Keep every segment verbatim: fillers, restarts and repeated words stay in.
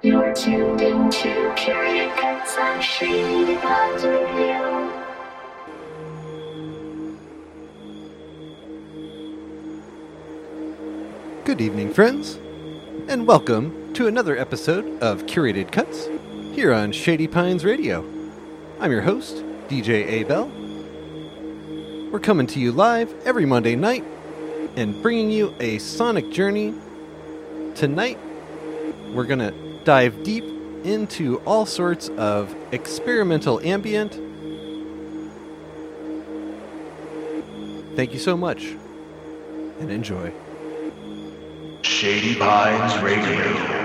You're tuned into Curated Cuts on Shady Pines Radio. Good evening, friends, and welcome to another episode of Curated Cuts here on Shady Pines Radio. I'm your host, D J Abel. We're coming to you live every Monday night and bringing you a sonic journey. Tonight, we're going to dive deep into all sorts of experimental ambient. Thank you so much, and enjoy. Shady Pines Radio.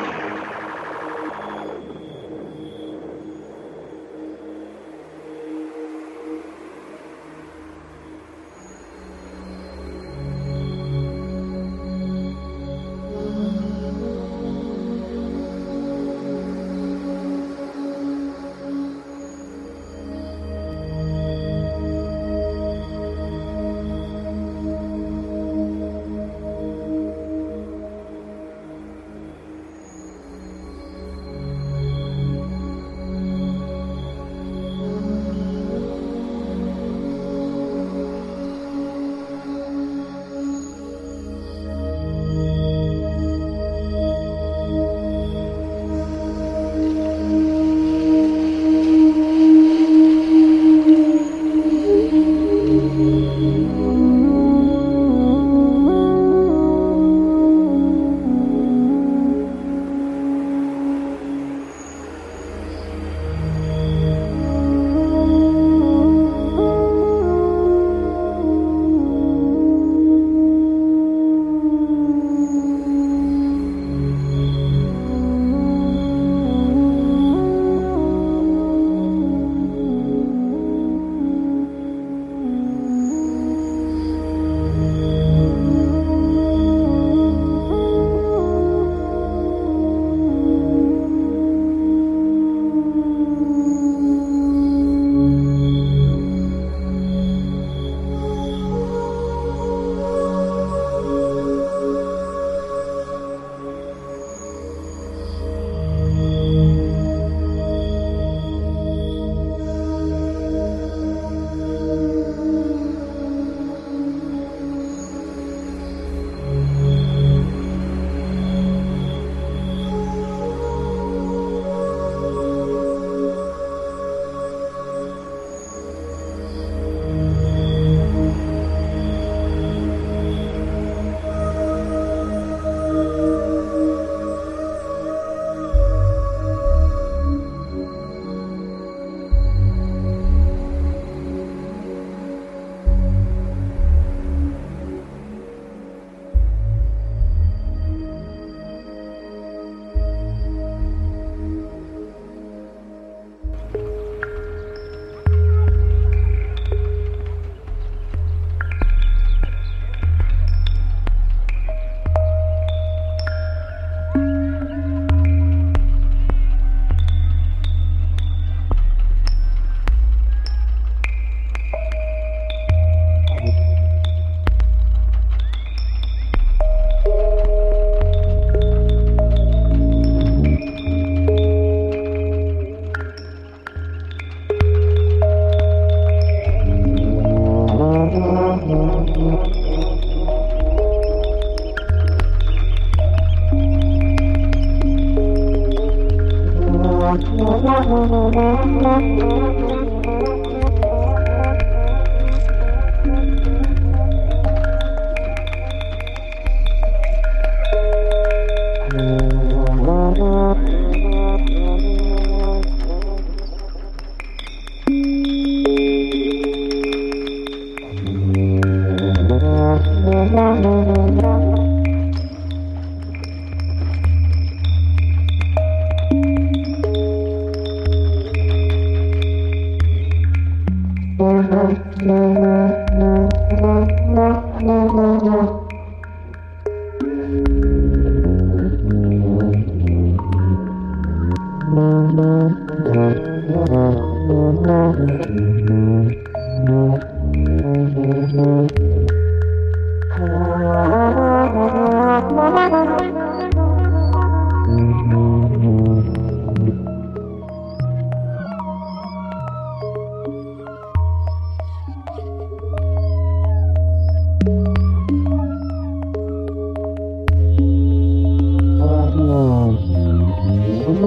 Mm-hmm.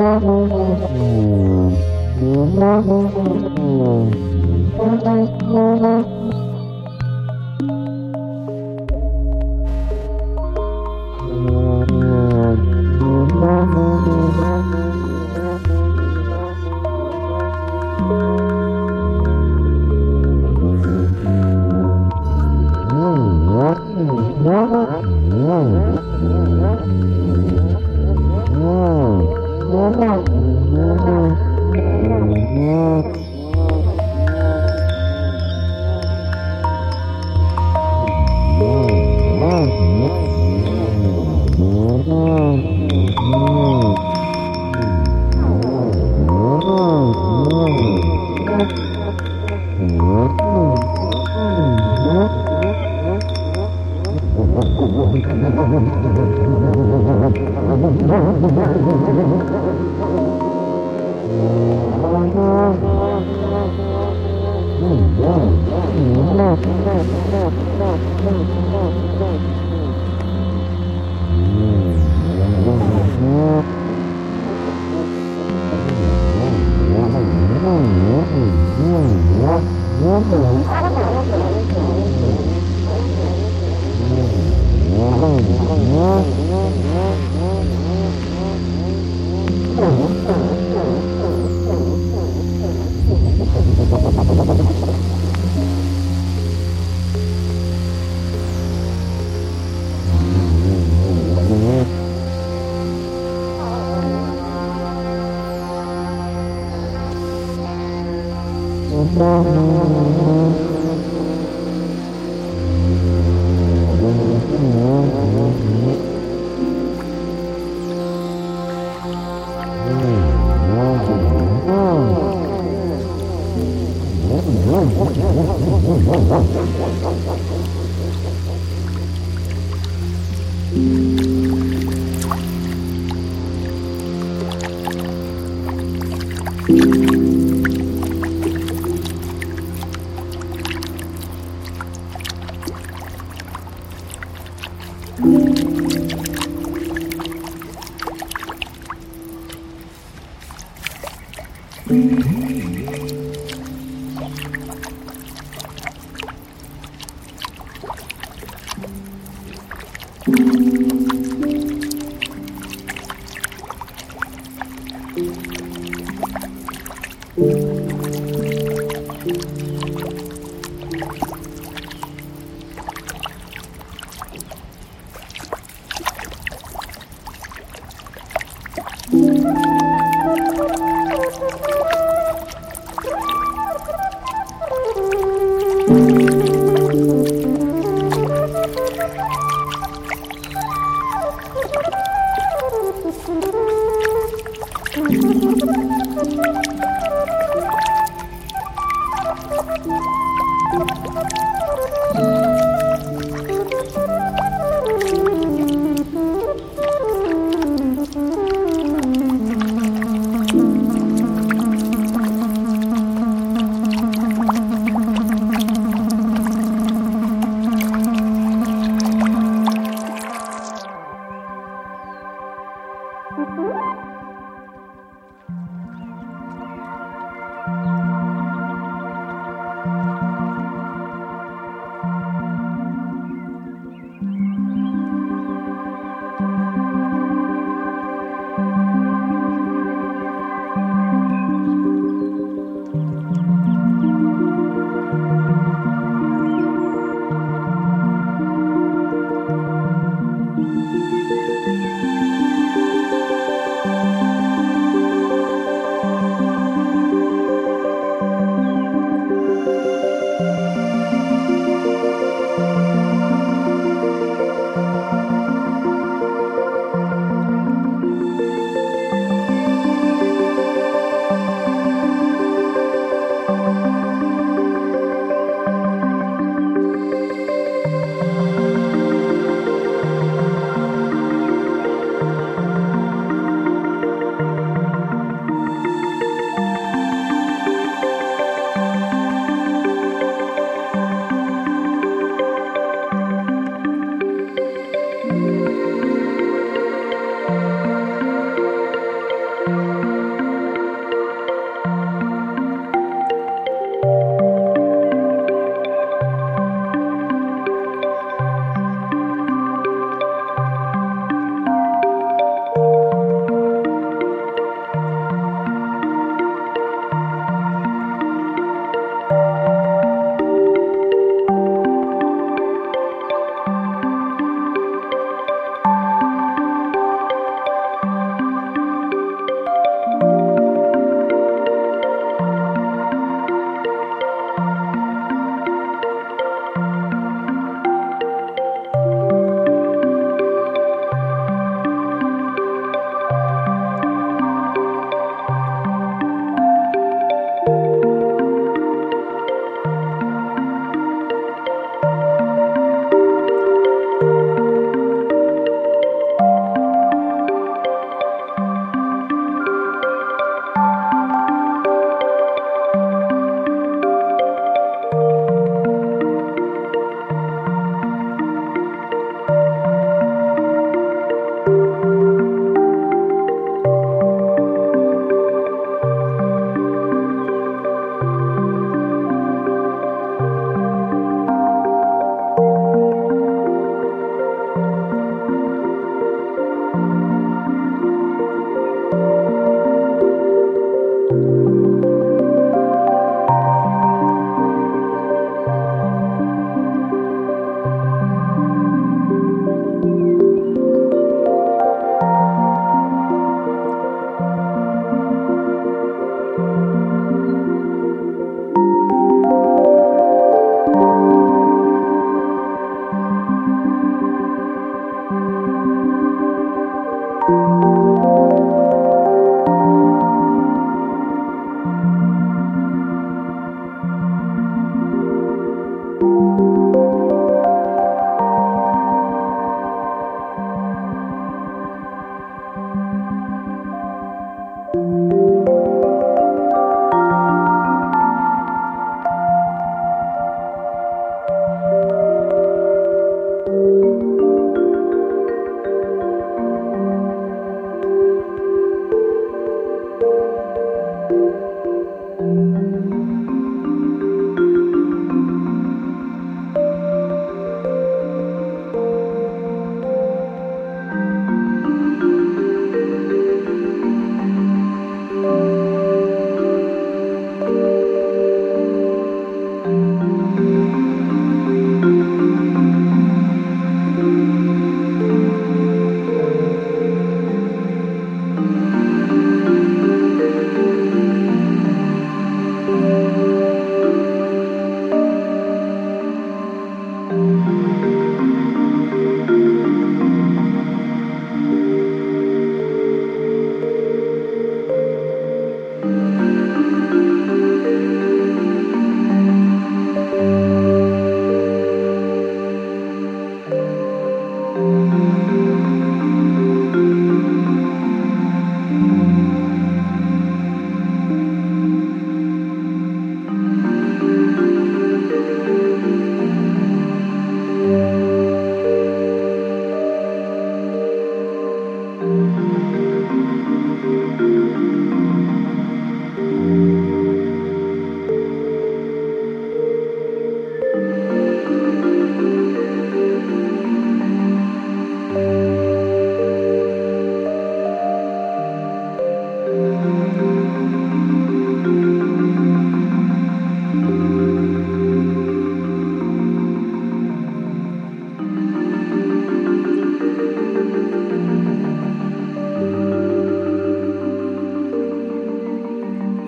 Thank you.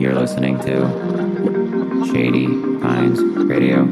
You're listening to Shady Pines Radio.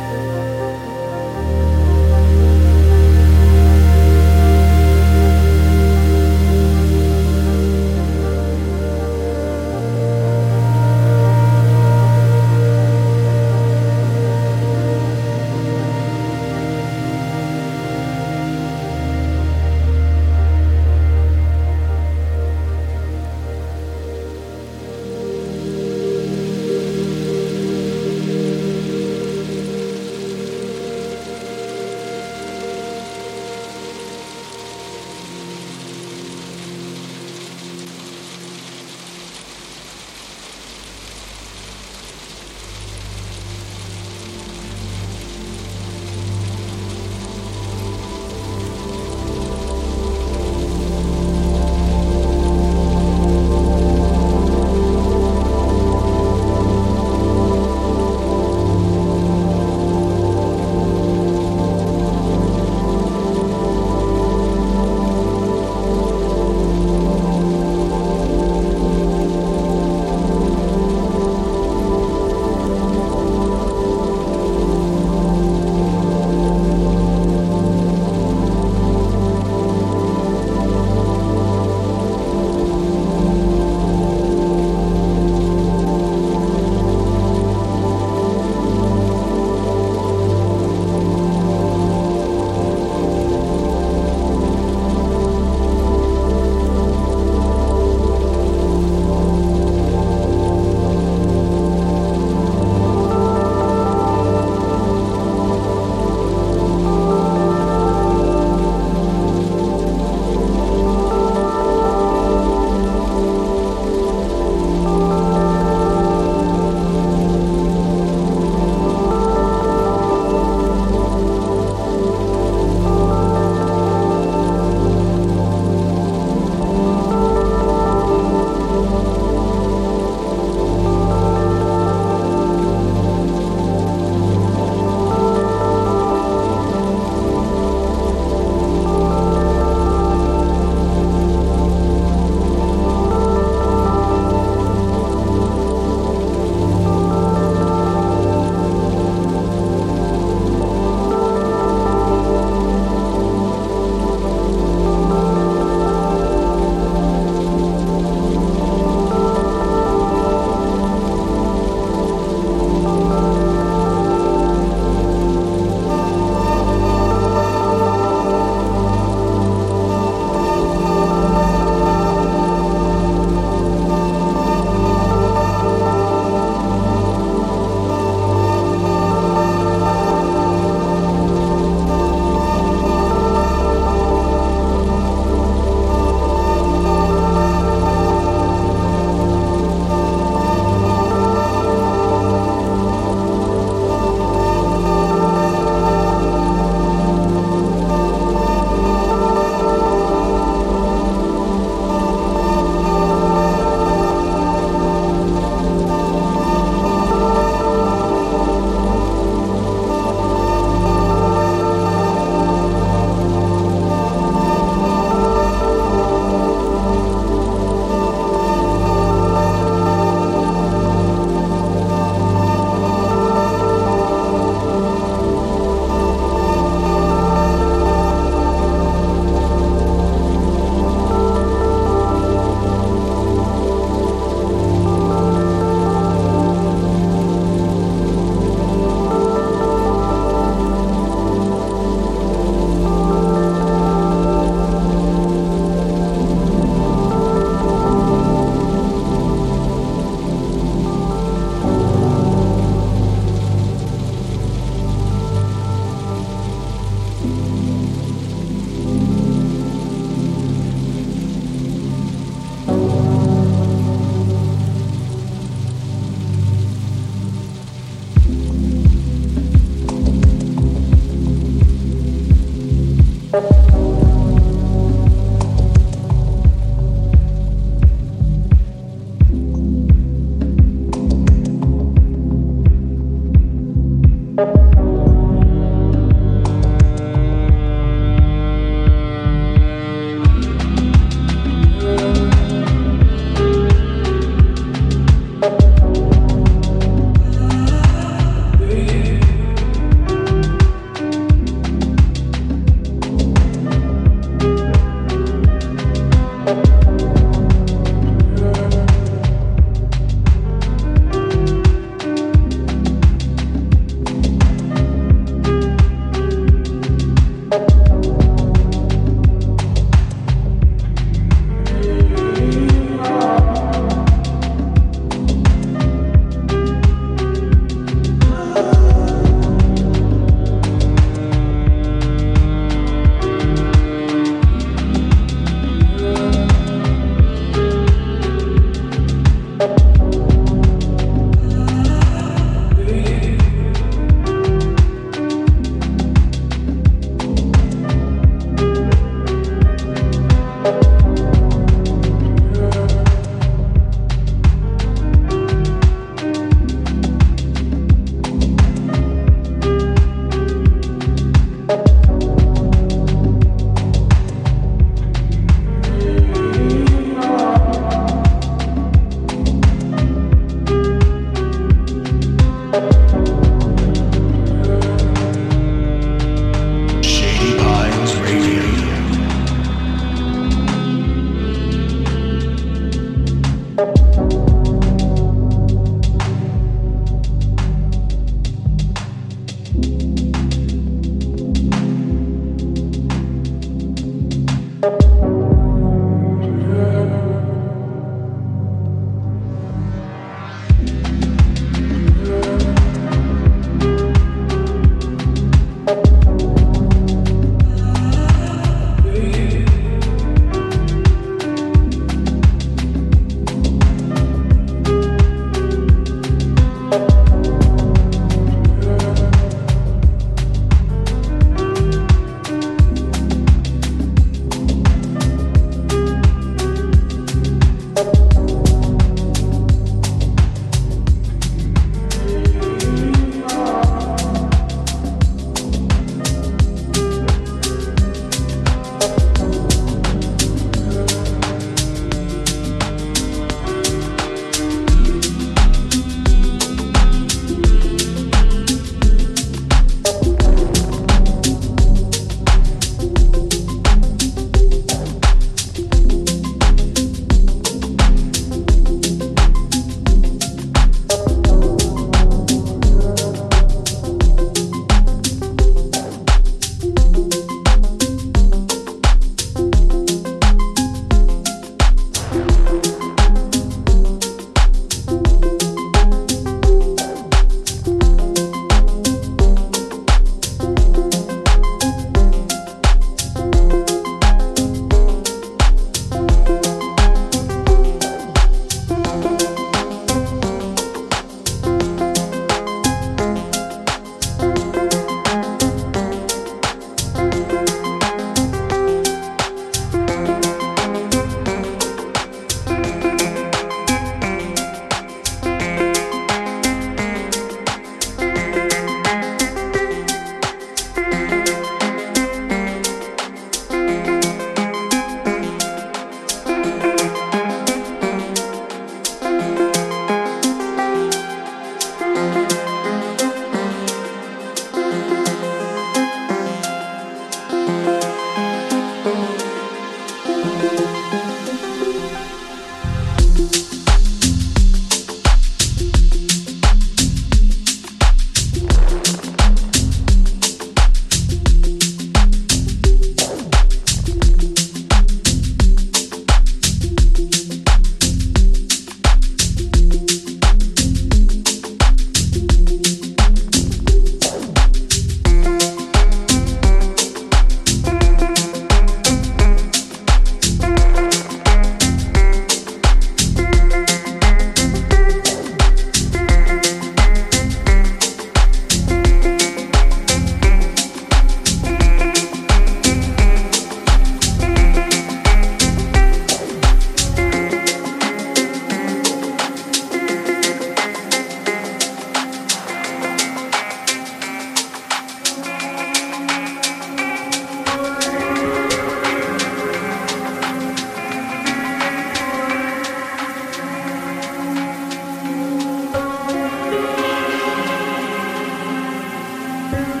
Yeah.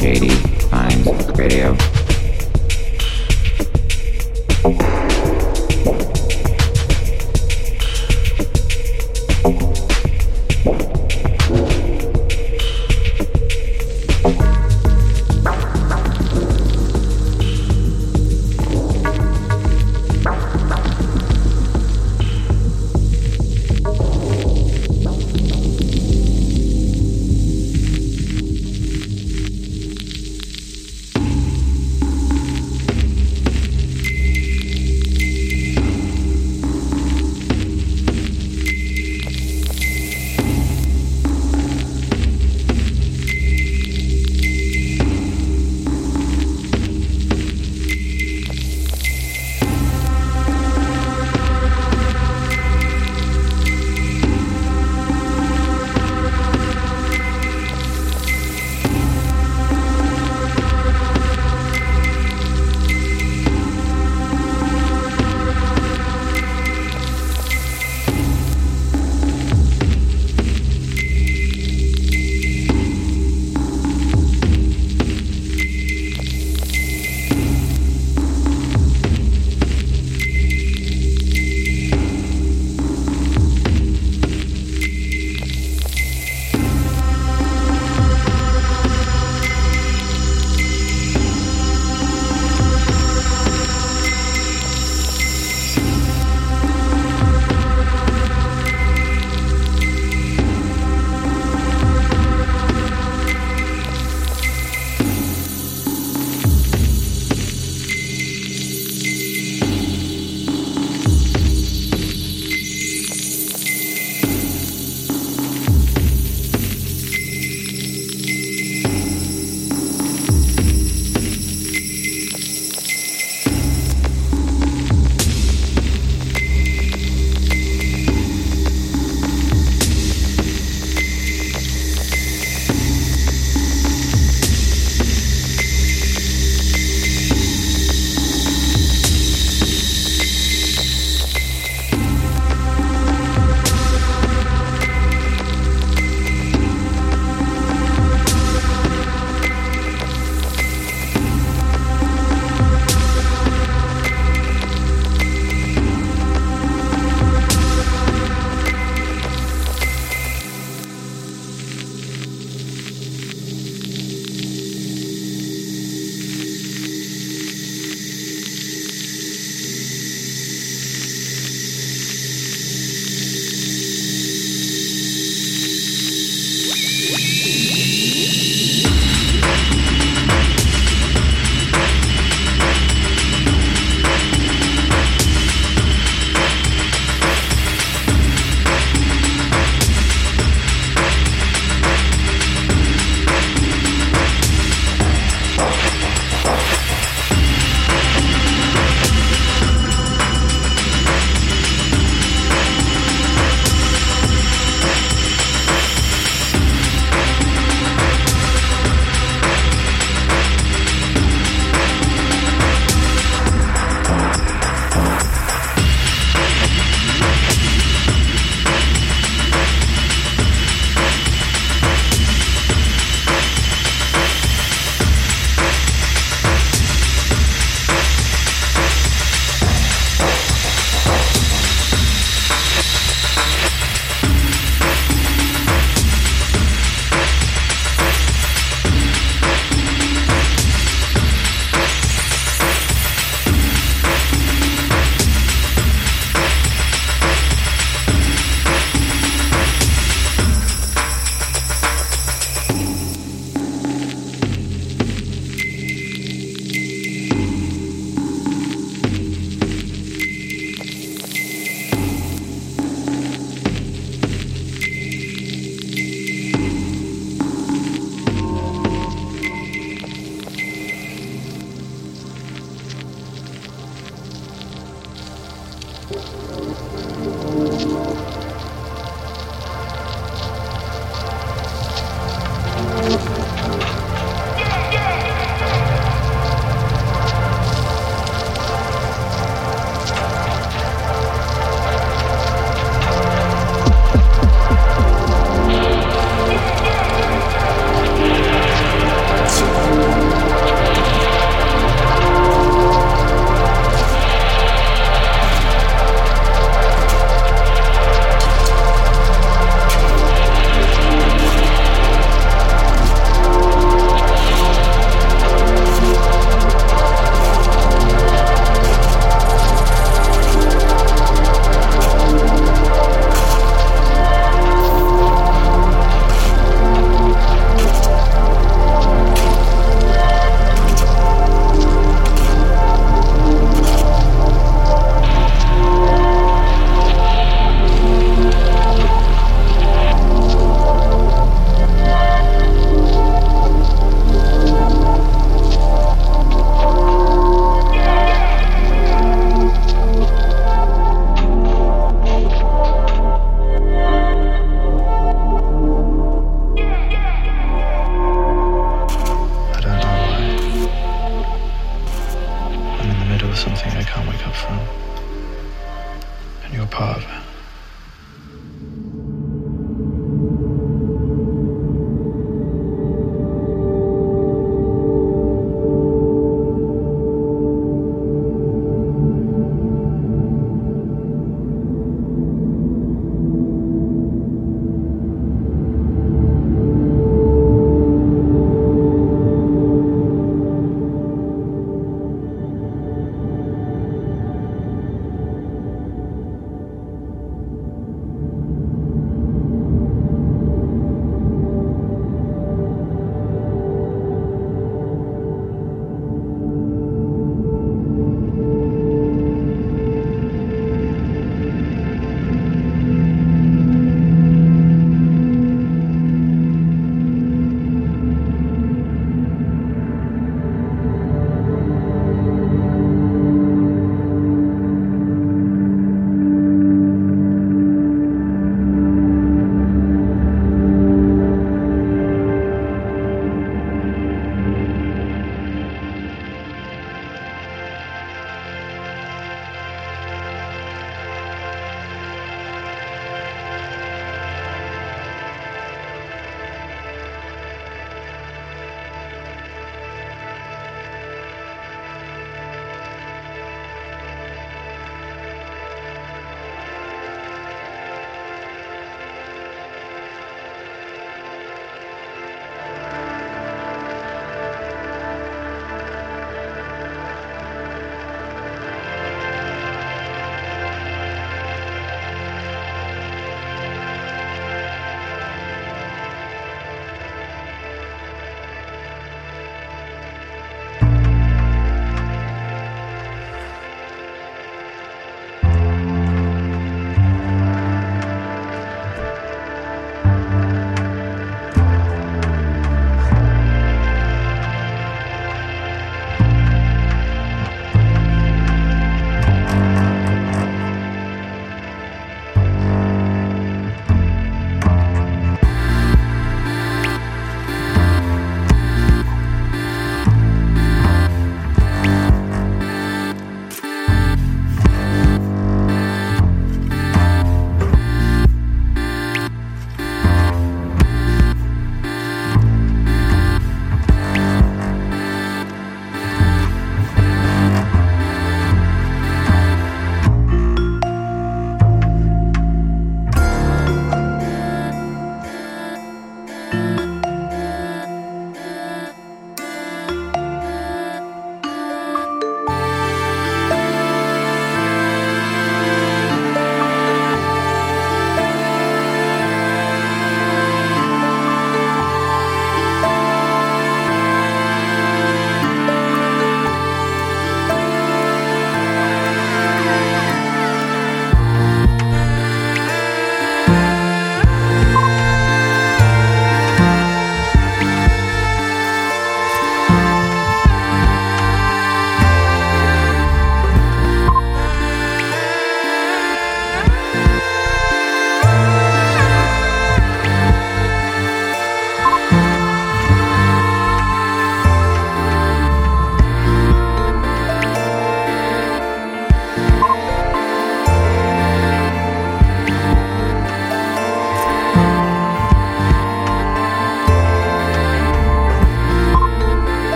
Shady Pines Radio.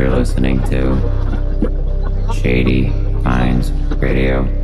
You're listening to Shady Pines Radio.